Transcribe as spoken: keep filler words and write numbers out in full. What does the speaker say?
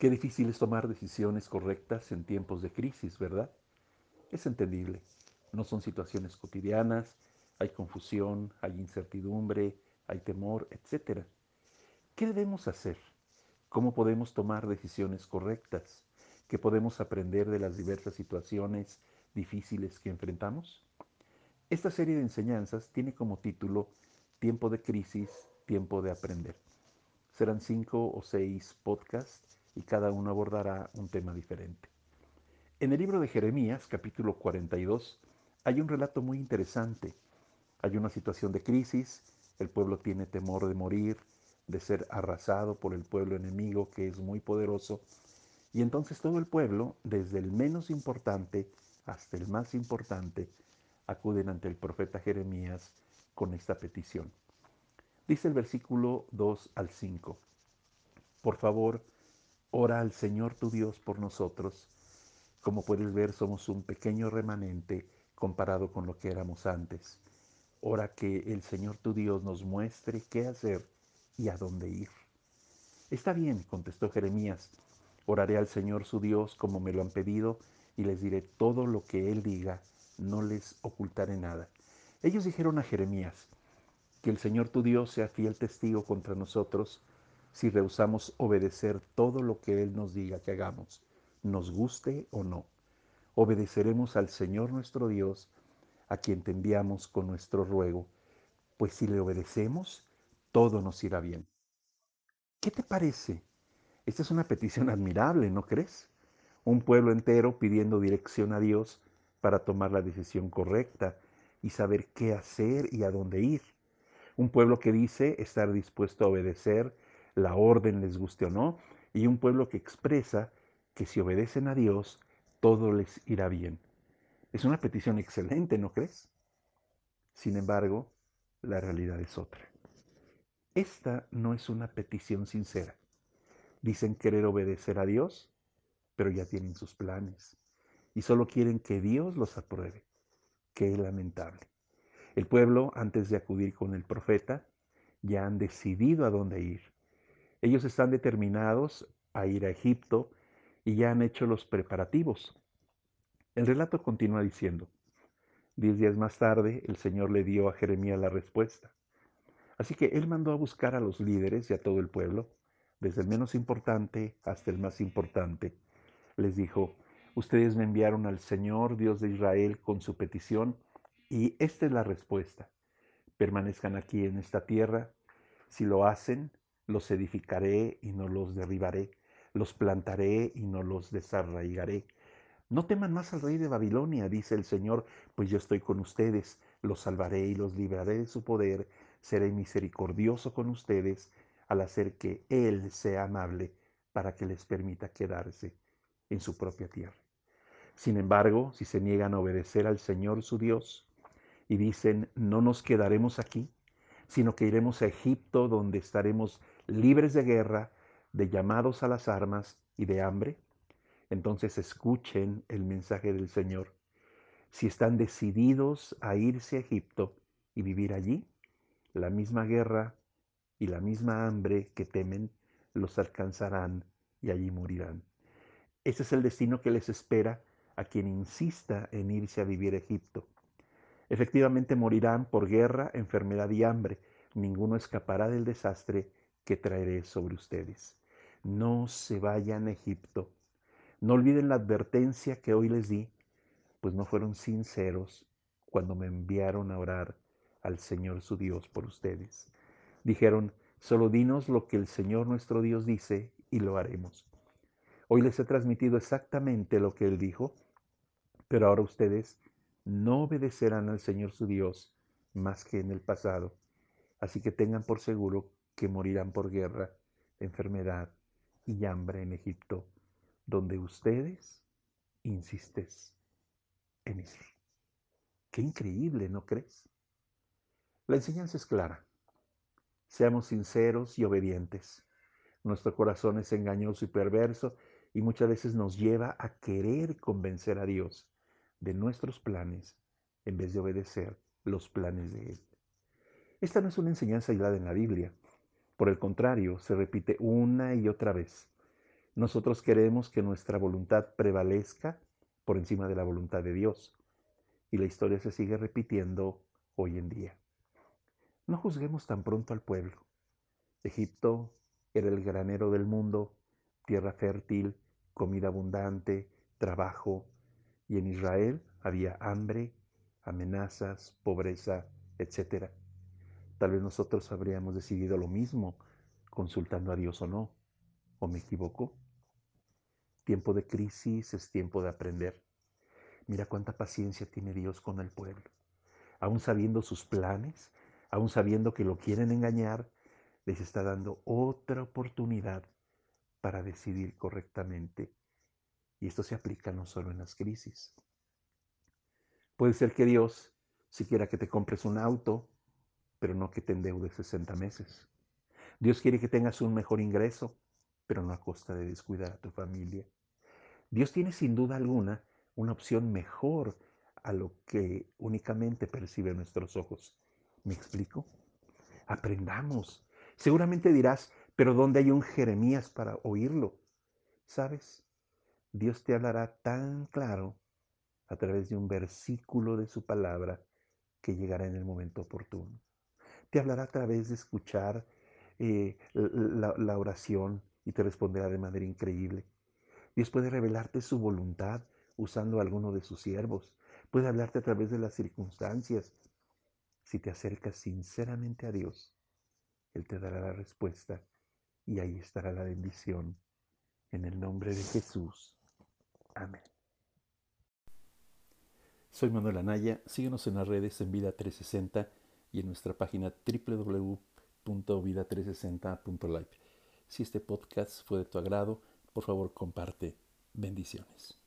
Qué difícil es tomar decisiones correctas en tiempos de crisis, ¿verdad? Es entendible. No son situaciones cotidianas, hay confusión, hay incertidumbre, hay temor, etcétera. ¿Qué debemos hacer? ¿Cómo podemos tomar decisiones correctas? ¿Qué podemos aprender de las diversas situaciones difíciles que enfrentamos? Esta serie de enseñanzas tiene como título Tiempo de crisis, tiempo de aprender. Serán cinco o seis podcasts y cada uno abordará un tema diferente. En el libro de Jeremías, capítulo cuarenta y dos, hay un relato muy interesante. Hay una situación de crisis, el pueblo tiene temor de morir, de ser arrasado por el pueblo enemigo que es muy poderoso, y entonces todo el pueblo, desde el menos importante hasta el más importante, acuden ante el profeta Jeremías con esta petición. Dice el versículo dos al cinco, por favor, ora al Señor tu Dios por nosotros. Como puedes ver, somos un pequeño remanente comparado con lo que éramos antes. Ora que el Señor tu Dios nos muestre qué hacer y a dónde ir. Está bien, contestó Jeremías. Oraré al Señor su Dios como me lo han pedido y les diré todo lo que Él diga, no les ocultaré nada. Ellos dijeron a Jeremías, que el Señor tu Dios sea fiel testigo contra nosotros si rehusamos obedecer todo lo que Él nos diga que hagamos, nos guste o no. Obedeceremos al Señor nuestro Dios, a quien te enviamos con nuestro ruego, pues si le obedecemos, todo nos irá bien. ¿Qué te parece? Esta es una petición admirable, ¿no crees? Un pueblo entero pidiendo dirección a Dios para tomar la decisión correcta y saber qué hacer y a dónde ir. Un pueblo que dice estar dispuesto a obedecer la orden, les guste o no, y un pueblo que expresa que si obedecen a Dios, todo les irá bien. Es una petición excelente, ¿no crees? Sin embargo, la realidad es otra. Esta no es una petición sincera. Dicen querer obedecer a Dios, pero ya tienen sus planes y solo quieren que Dios los apruebe. Qué lamentable. El pueblo, antes de acudir con el profeta, ya han decidido a dónde ir. Ellos están determinados a ir a Egipto y ya han hecho los preparativos. El relato continúa diciendo, diez días más tarde el Señor le dio a Jeremías la respuesta. Así que él mandó a buscar a los líderes y a todo el pueblo, desde el menos importante hasta el más importante. Les dijo, ustedes me enviaron al Señor, Dios de Israel, con su petición, y esta es la respuesta. Permanezcan aquí en esta tierra. Si lo hacen, los edificaré y no los derribaré. Los plantaré y no los desarraigaré. No teman más al rey de Babilonia, dice el Señor, pues yo estoy con ustedes, los salvaré y los libraré de su poder, seré misericordioso con ustedes al hacer que Él sea amable para que les permita quedarse en su propia tierra. Sin embargo, si se niegan a obedecer al Señor su Dios y dicen, no nos quedaremos aquí, sino que iremos a Egipto donde estaremos libres de guerra, de llamados a las armas y de hambre, entonces escuchen el mensaje del Señor. Si están decididos a irse a Egipto y vivir allí, la misma guerra y la misma hambre que temen los alcanzarán y allí morirán. Ese es el destino que les espera a quien insista en irse a vivir a Egipto. Efectivamente morirán por guerra, enfermedad y hambre. Ninguno escapará del desastre que traeré sobre ustedes. No se vayan a Egipto. No olviden la advertencia que hoy les di, pues no fueron sinceros cuando me enviaron a orar al Señor su Dios por ustedes. Dijeron, solo dinos lo que el Señor nuestro Dios dice y lo haremos. Hoy les he transmitido exactamente lo que Él dijo, pero ahora ustedes no obedecerán al Señor su Dios más que en el pasado. Así que tengan por seguro que morirán por guerra, enfermedad y hambre en Egipto, donde ustedes insistes en ir. ¡Qué increíble!, ¿no crees? La enseñanza es clara. Seamos sinceros y obedientes. Nuestro corazón es engañoso y perverso y muchas veces nos lleva a querer convencer a Dios de nuestros planes en vez de obedecer los planes de Él. Esta no es una enseñanza aislada en la Biblia. Por el contrario, se repite una y otra vez. Nosotros queremos que nuestra voluntad prevalezca por encima de la voluntad de Dios. Y la historia se sigue repitiendo hoy en día. No juzguemos tan pronto al pueblo. Egipto era el granero del mundo, tierra fértil, comida abundante, trabajo. Y en Israel había hambre, amenazas, pobreza, etcétera. Tal vez nosotros habríamos decidido lo mismo, consultando a Dios o no. ¿O me equivoco? Tiempo de crisis es tiempo de aprender. Mira cuánta paciencia tiene Dios con el pueblo. Aún sabiendo sus planes, aún sabiendo que lo quieren engañar, les está dando otra oportunidad para decidir correctamente. Y esto se aplica no solo en las crisis. Puede ser que Dios si quiera que te compres un auto, pero no que te endeudes sesenta meses. Dios quiere que tengas un mejor ingreso, pero no a costa de descuidar a tu familia. Dios tiene sin duda alguna una opción mejor a lo que únicamente perciben nuestros ojos. ¿Me explico? Aprendamos. Seguramente dirás, pero ¿dónde hay un Jeremías para oírlo? ¿Sabes? Dios te hablará tan claro a través de un versículo de su palabra que llegará en el momento oportuno. Te hablará a través de escuchar eh, la, la oración y te responderá de manera increíble. Dios puede revelarte su voluntad usando a alguno de sus siervos. Puede hablarte a través de las circunstancias. Si te acercas sinceramente a Dios, Él te dará la respuesta y ahí estará la bendición. En el nombre de Jesús. Amén. Soy Manuel Anaya. Síguenos en las redes en Vida trescientos sesenta y en nuestra página doble u doble u doble u punto vida trescientos sesenta punto live. Si este podcast fue de tu agrado, por favor comparte. Bendiciones.